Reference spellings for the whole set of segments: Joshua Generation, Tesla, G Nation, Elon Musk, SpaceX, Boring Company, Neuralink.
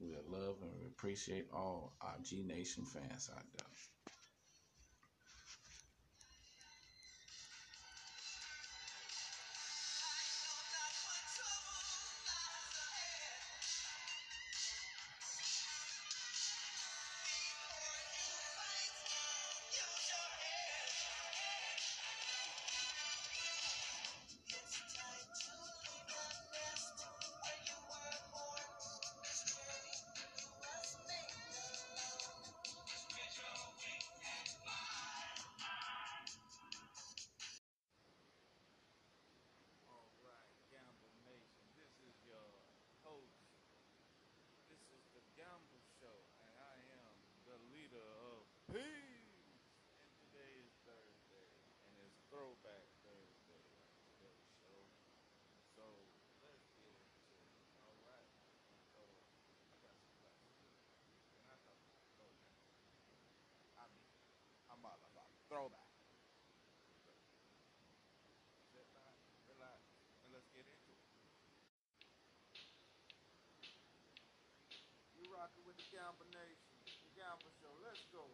we love and we appreciate all our G Nation fans out there. Throwback. Sit back, relax, and let's get into it. You rocking with the Gamble Nation, the Gamble Show. Let's go.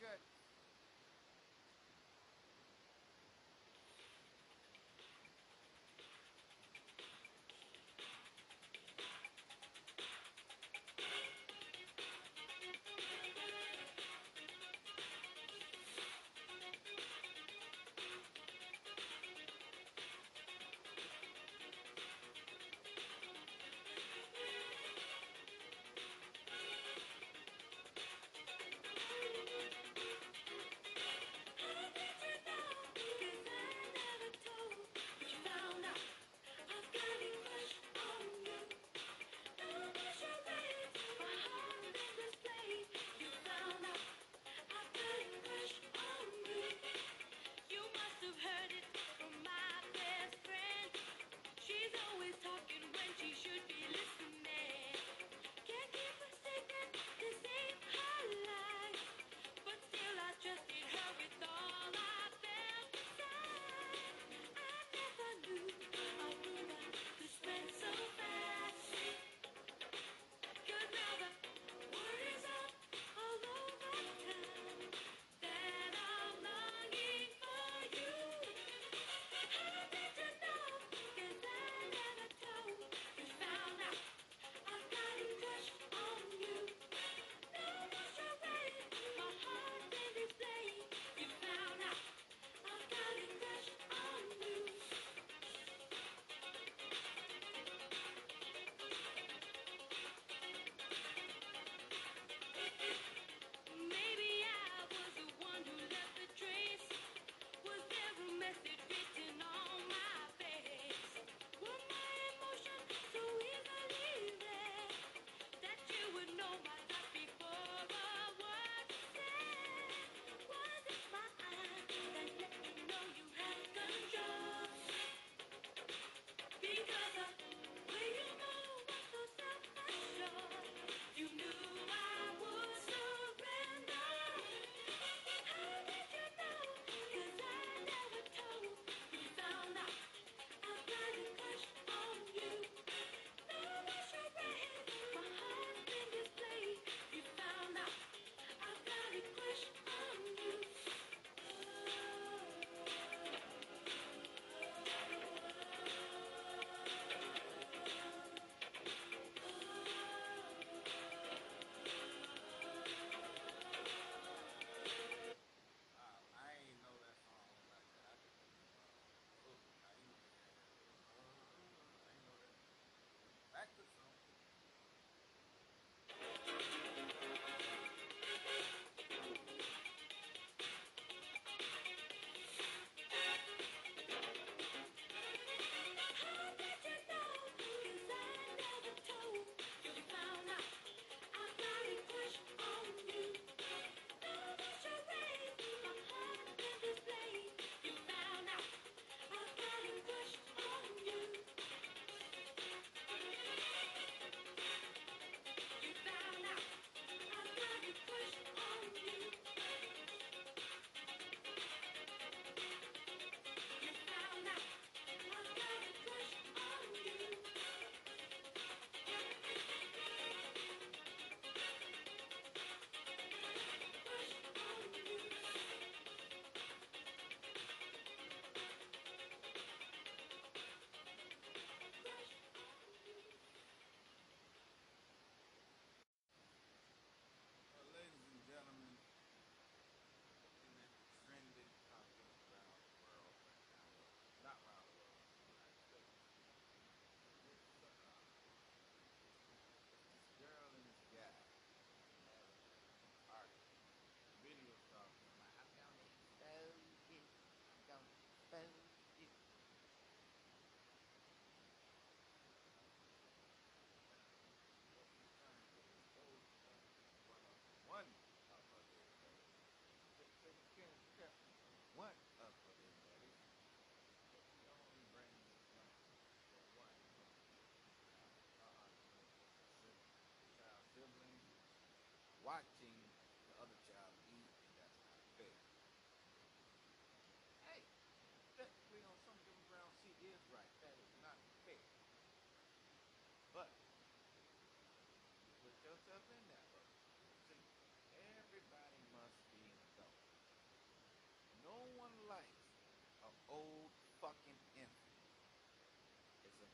good.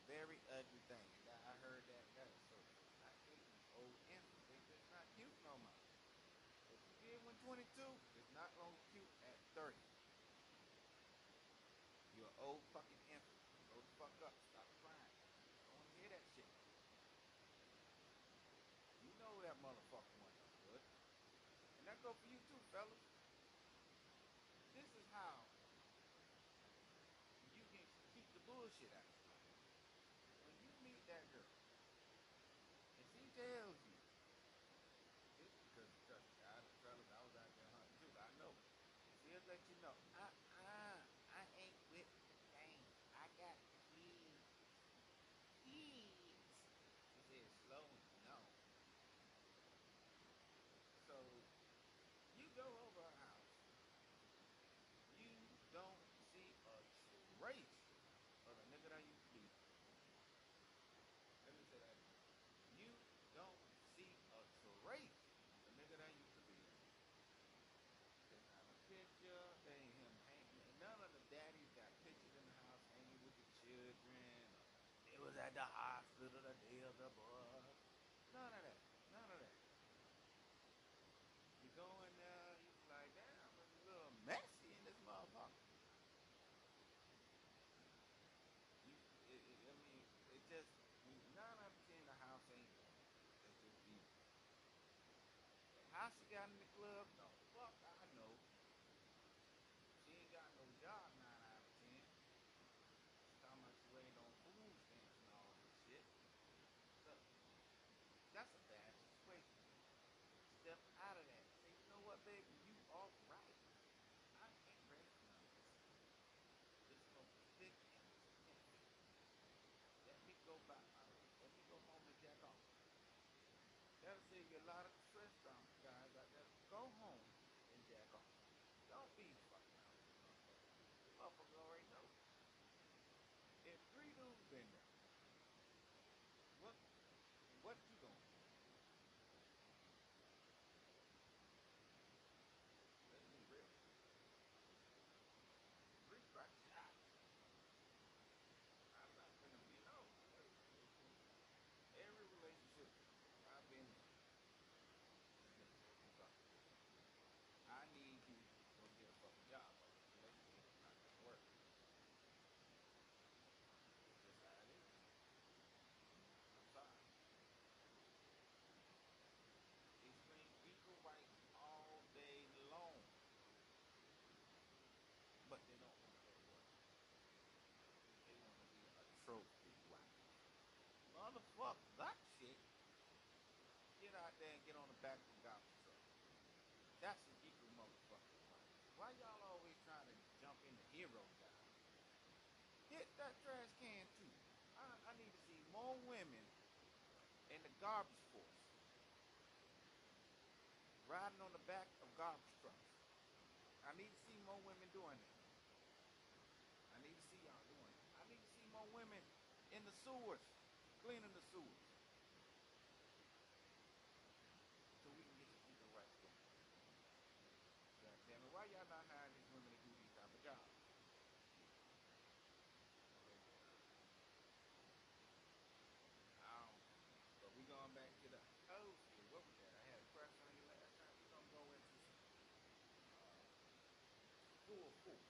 very ugly thing. I heard that guy, so I hate these old infants. They just not cute no more. What you did when 22 is not going to be cute at 30. You're an old fucking infant. Go the fuck up. Stop crying. I don't want to hear that shit. You know that motherfucker wants you good. And that go for you too, fellas. This is how you can keep the bullshit out. When you meet that girl, and she tells you, it's because trust me, I was out there hunting too, I know. She'll let you know, I ain't with things. I got keys. Keys. She said, slow down. So, you go over her house. You don't see a trace of a nigga that you keep. Let me say that. You don't see a trace of a nigga that used to be there. There's not a picture. There ain't him hanging. None of the daddies got pictures in the house hanging with the children. It was at the hospital the day of the birth. None of that. None of that. You go in there, you like, damn, it's a little messy in this motherfucker. I mean, it just, 9 out of 10 the house ain't one. That's just beautiful. How she got in the club, the fuck I know. She ain't got no job 9 out of 10. She's talking about she waiting on food stamps and all this shit. So, that's a bad situation. Step out of that. Say, you know what, baby? You all right. I ain't ready for none of this. This is gonna fit in. Let me go back. Let me go home and jack off. That'll save you a lot of stress down, guys out there. Go home and jack off. Don't be fucking out. Motherfuckers already know. If 3 dudes been there, what you gonna do? Let's be real. 3 crack shots. I'm not gonna be no. Every relationship I've been in, I need you to go get a fucking job. Relationship is not gonna work. It's just how it is. I'm sorry. It's been equal rights all day long, but they don't want to work. They want to be a trophy wife. Motherfuck that shit. Get out there and get on the back of the Gamble truck. That's an equal motherfucker. Why y'all always trying to jump in the hero guy? Hit that trash can too. I need to see more women in the garbage force riding on the back of garbage trucks. I need to see more women doing that. I need to see y'all doing it. I need to see more women in the sewers, cleaning the sewers. So we can get the people right stuff. God damn it, why y'all not hiring these women to do these type of jobs? But we going back to the old shit. What was that? I had a press on you last time. We're going to go into some full force.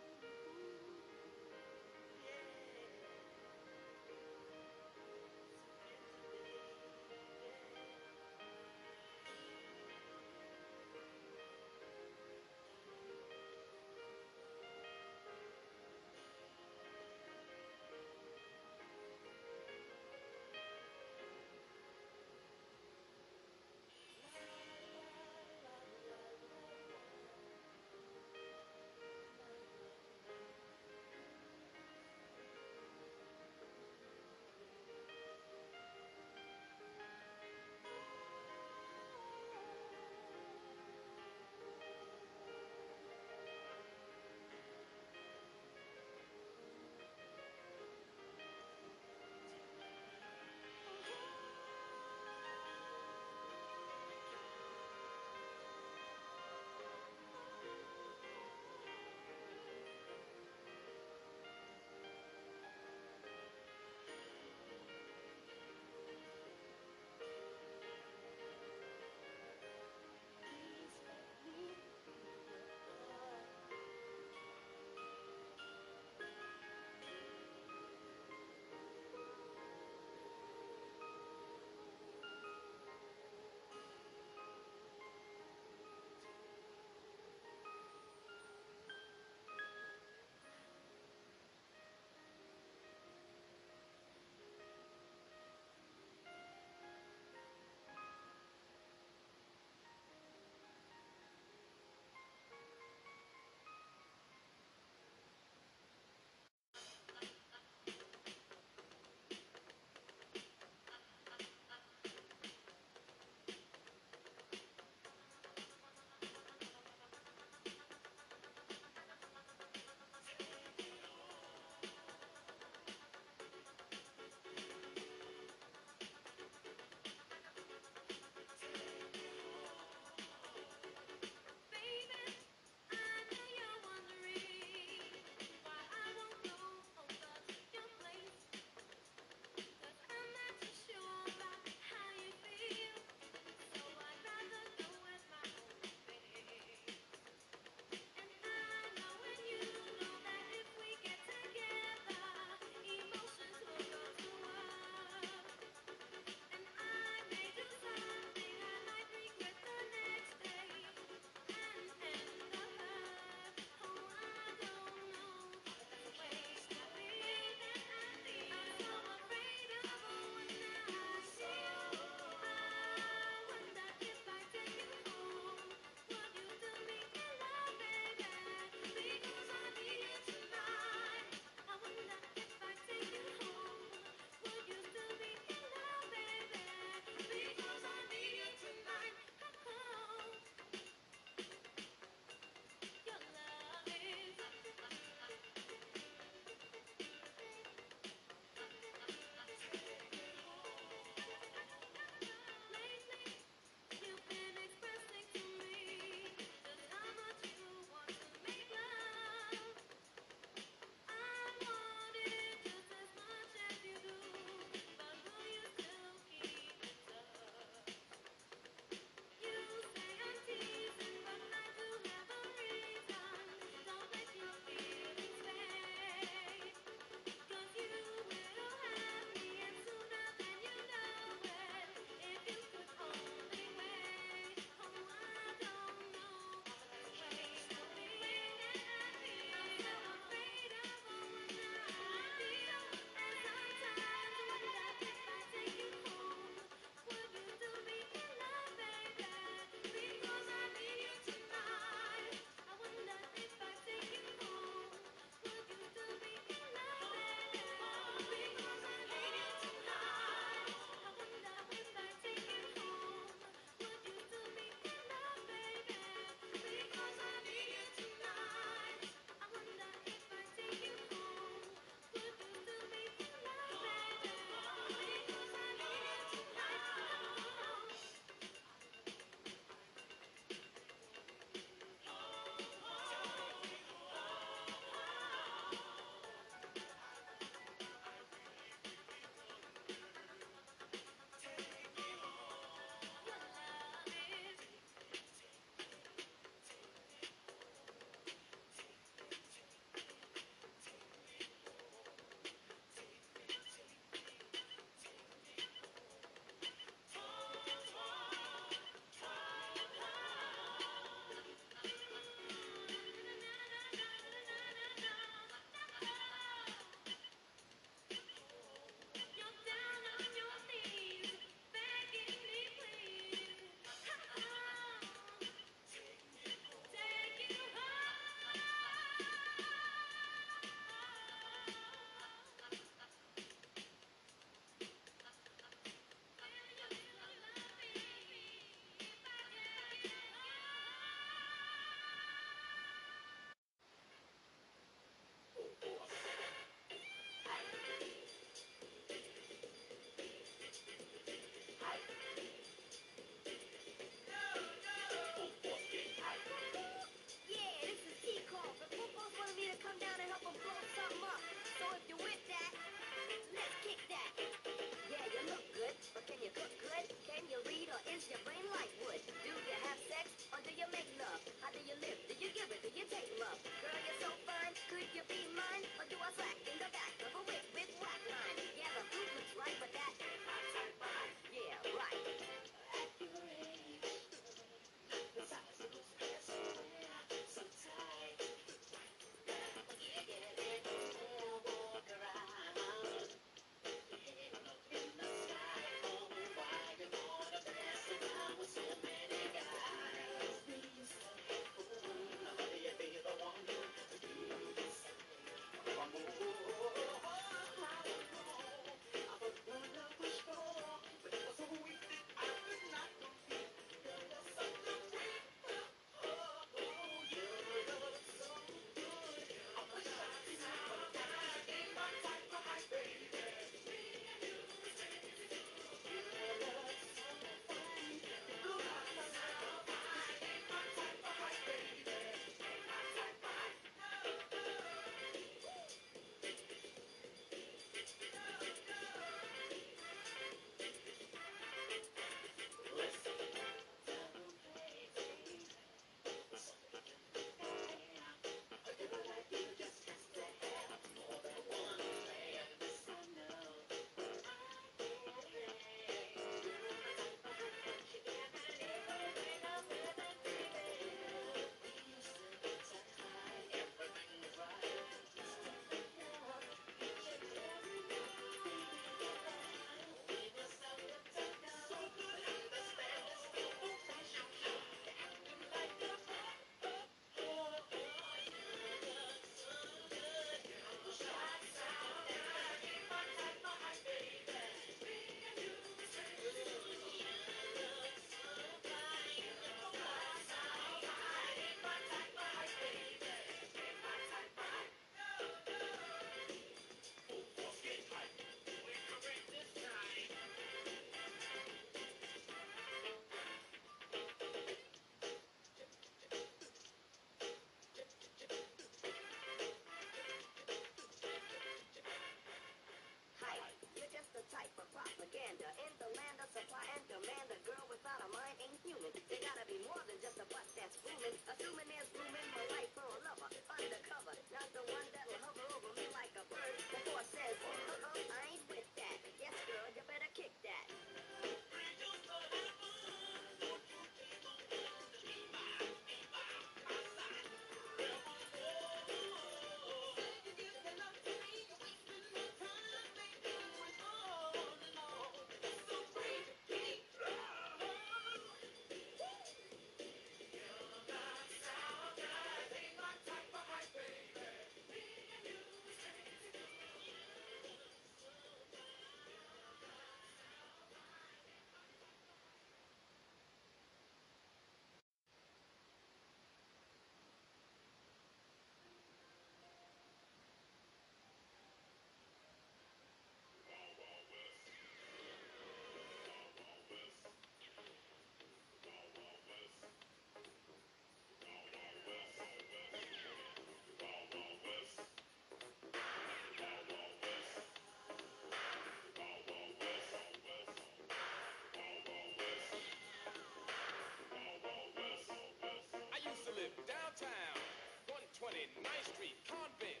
street, convent,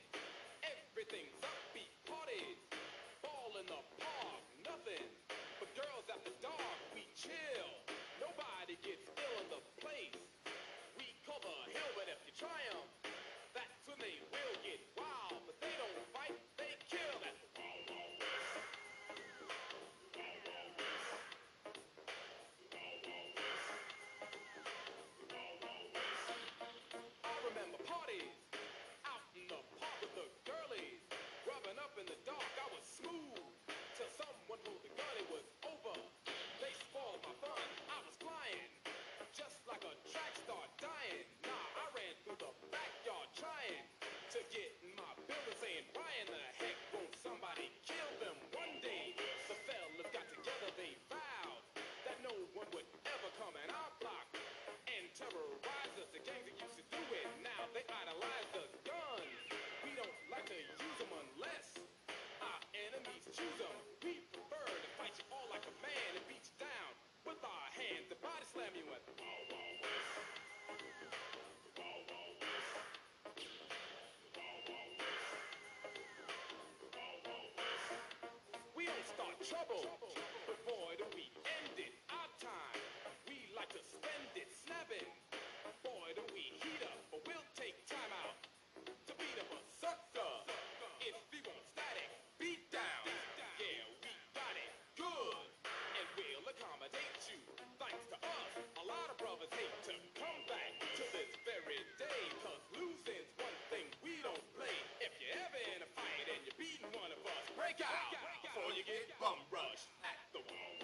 everything's upbeat, parties, ball in the park, nothing, but girls after dark, we chill, nobody gets ill in the place, we cover a hill, but if you triumph, that's when they will get wild, but they don't fight, they kill that. In the dark, I was smooth till someone pulled the gun. It was over. They spoiled my fun. I was flying just like a track star dying. Nah, I ran through the backyard trying to get in my building, saying, "Why in the heck won't somebody kill them one day?" The fellas got together. They vowed that no one would ever come in our block and terrorize us. The gangs that used to do it, now they idolize the guns. We don't like to use them unless. Enemies choose them. We prefer to fight you all like a man and beat you down with our hands. The body slam you with. We don't start trouble, but boy do we end it. Our time, we like to spend it snapping. Boy do we heat up, but we'll take time out to beat up a sucker if we won't static. Beat down. Yeah, we got it good, and we'll accommodate you. Thanks to us, a lot of brothers hate to come back to this very day, cause losing's one thing we don't play. If you're ever in a fight and you're beating one of us, break out before you get bum rushed at the wall.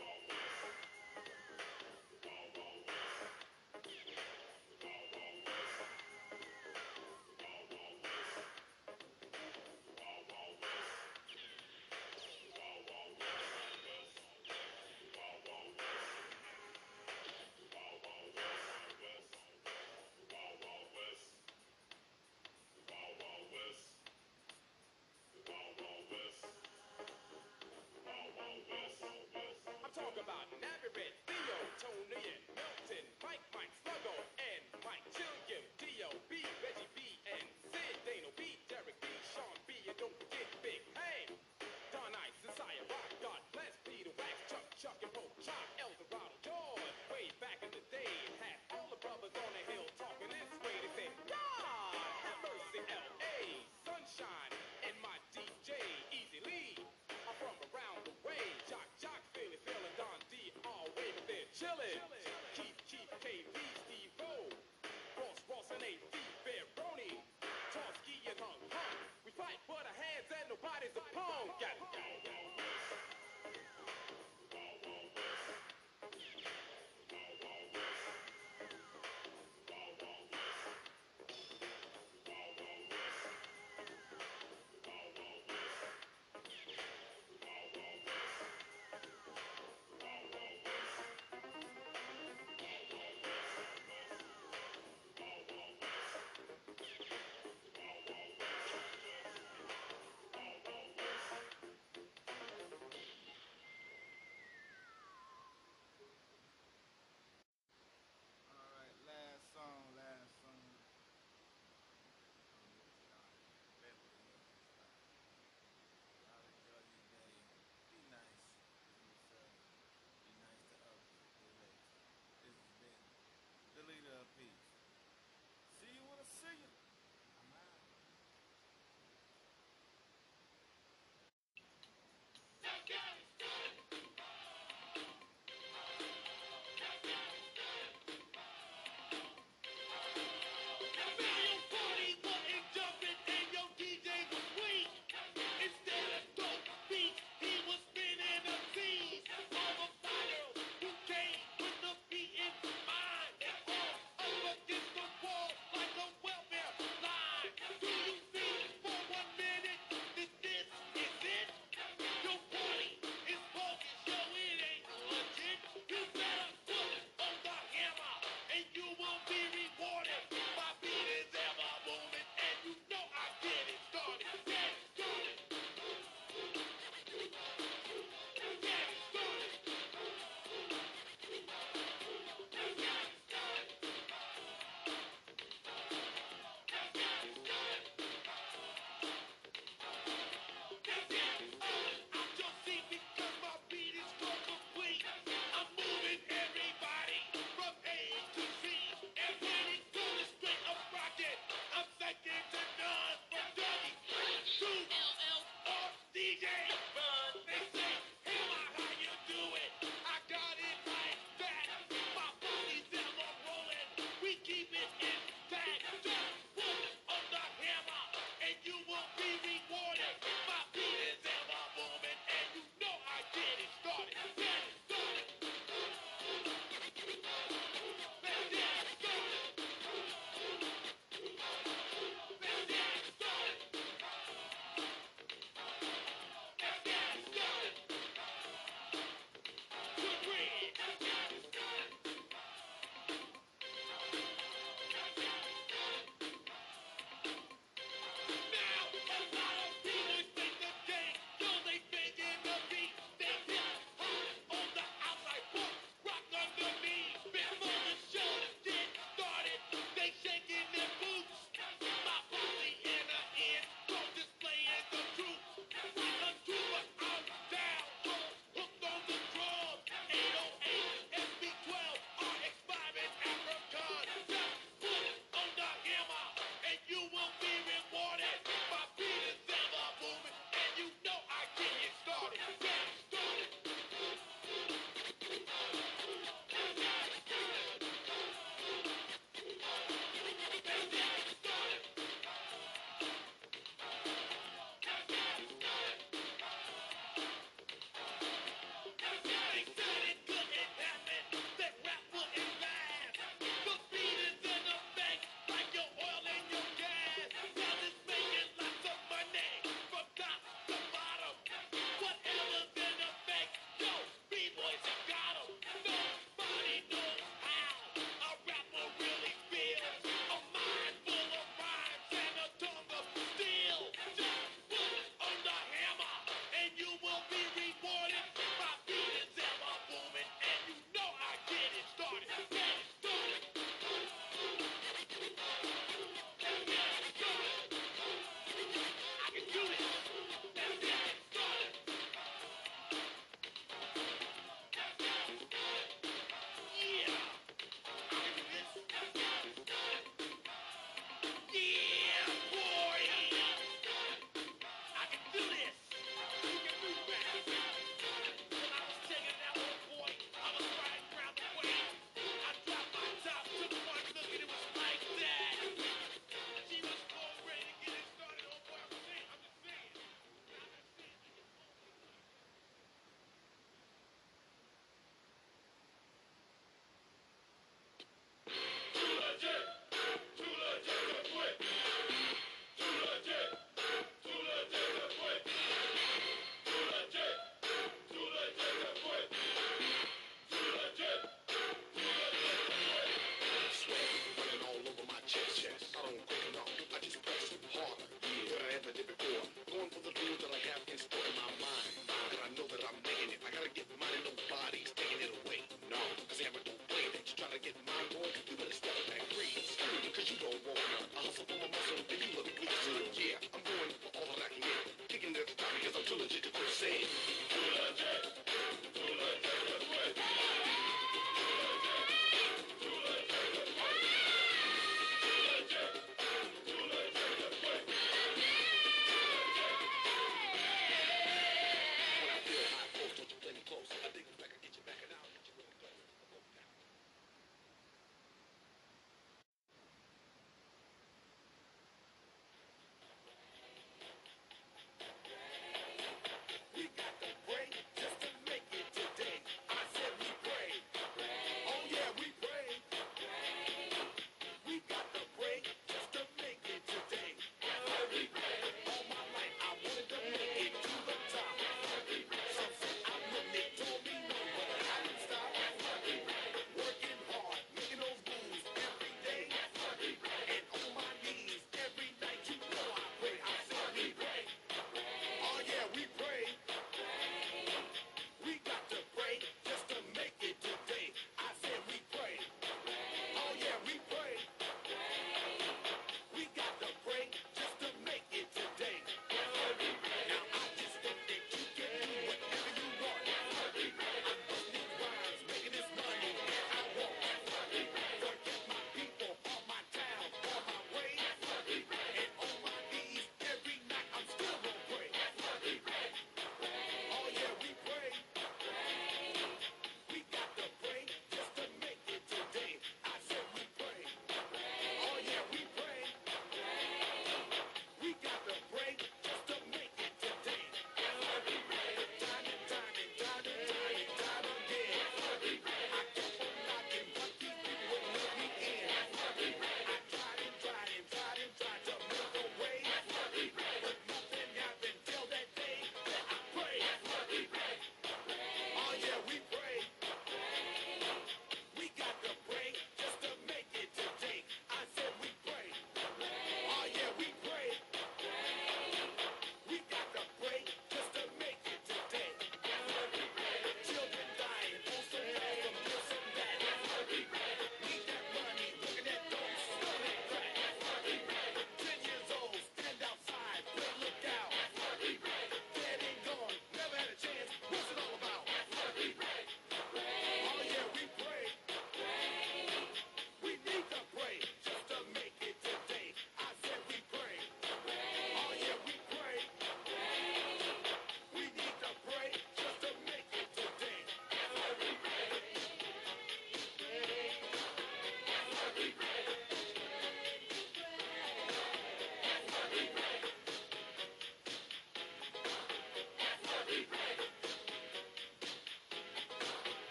Everybody has a trilogy.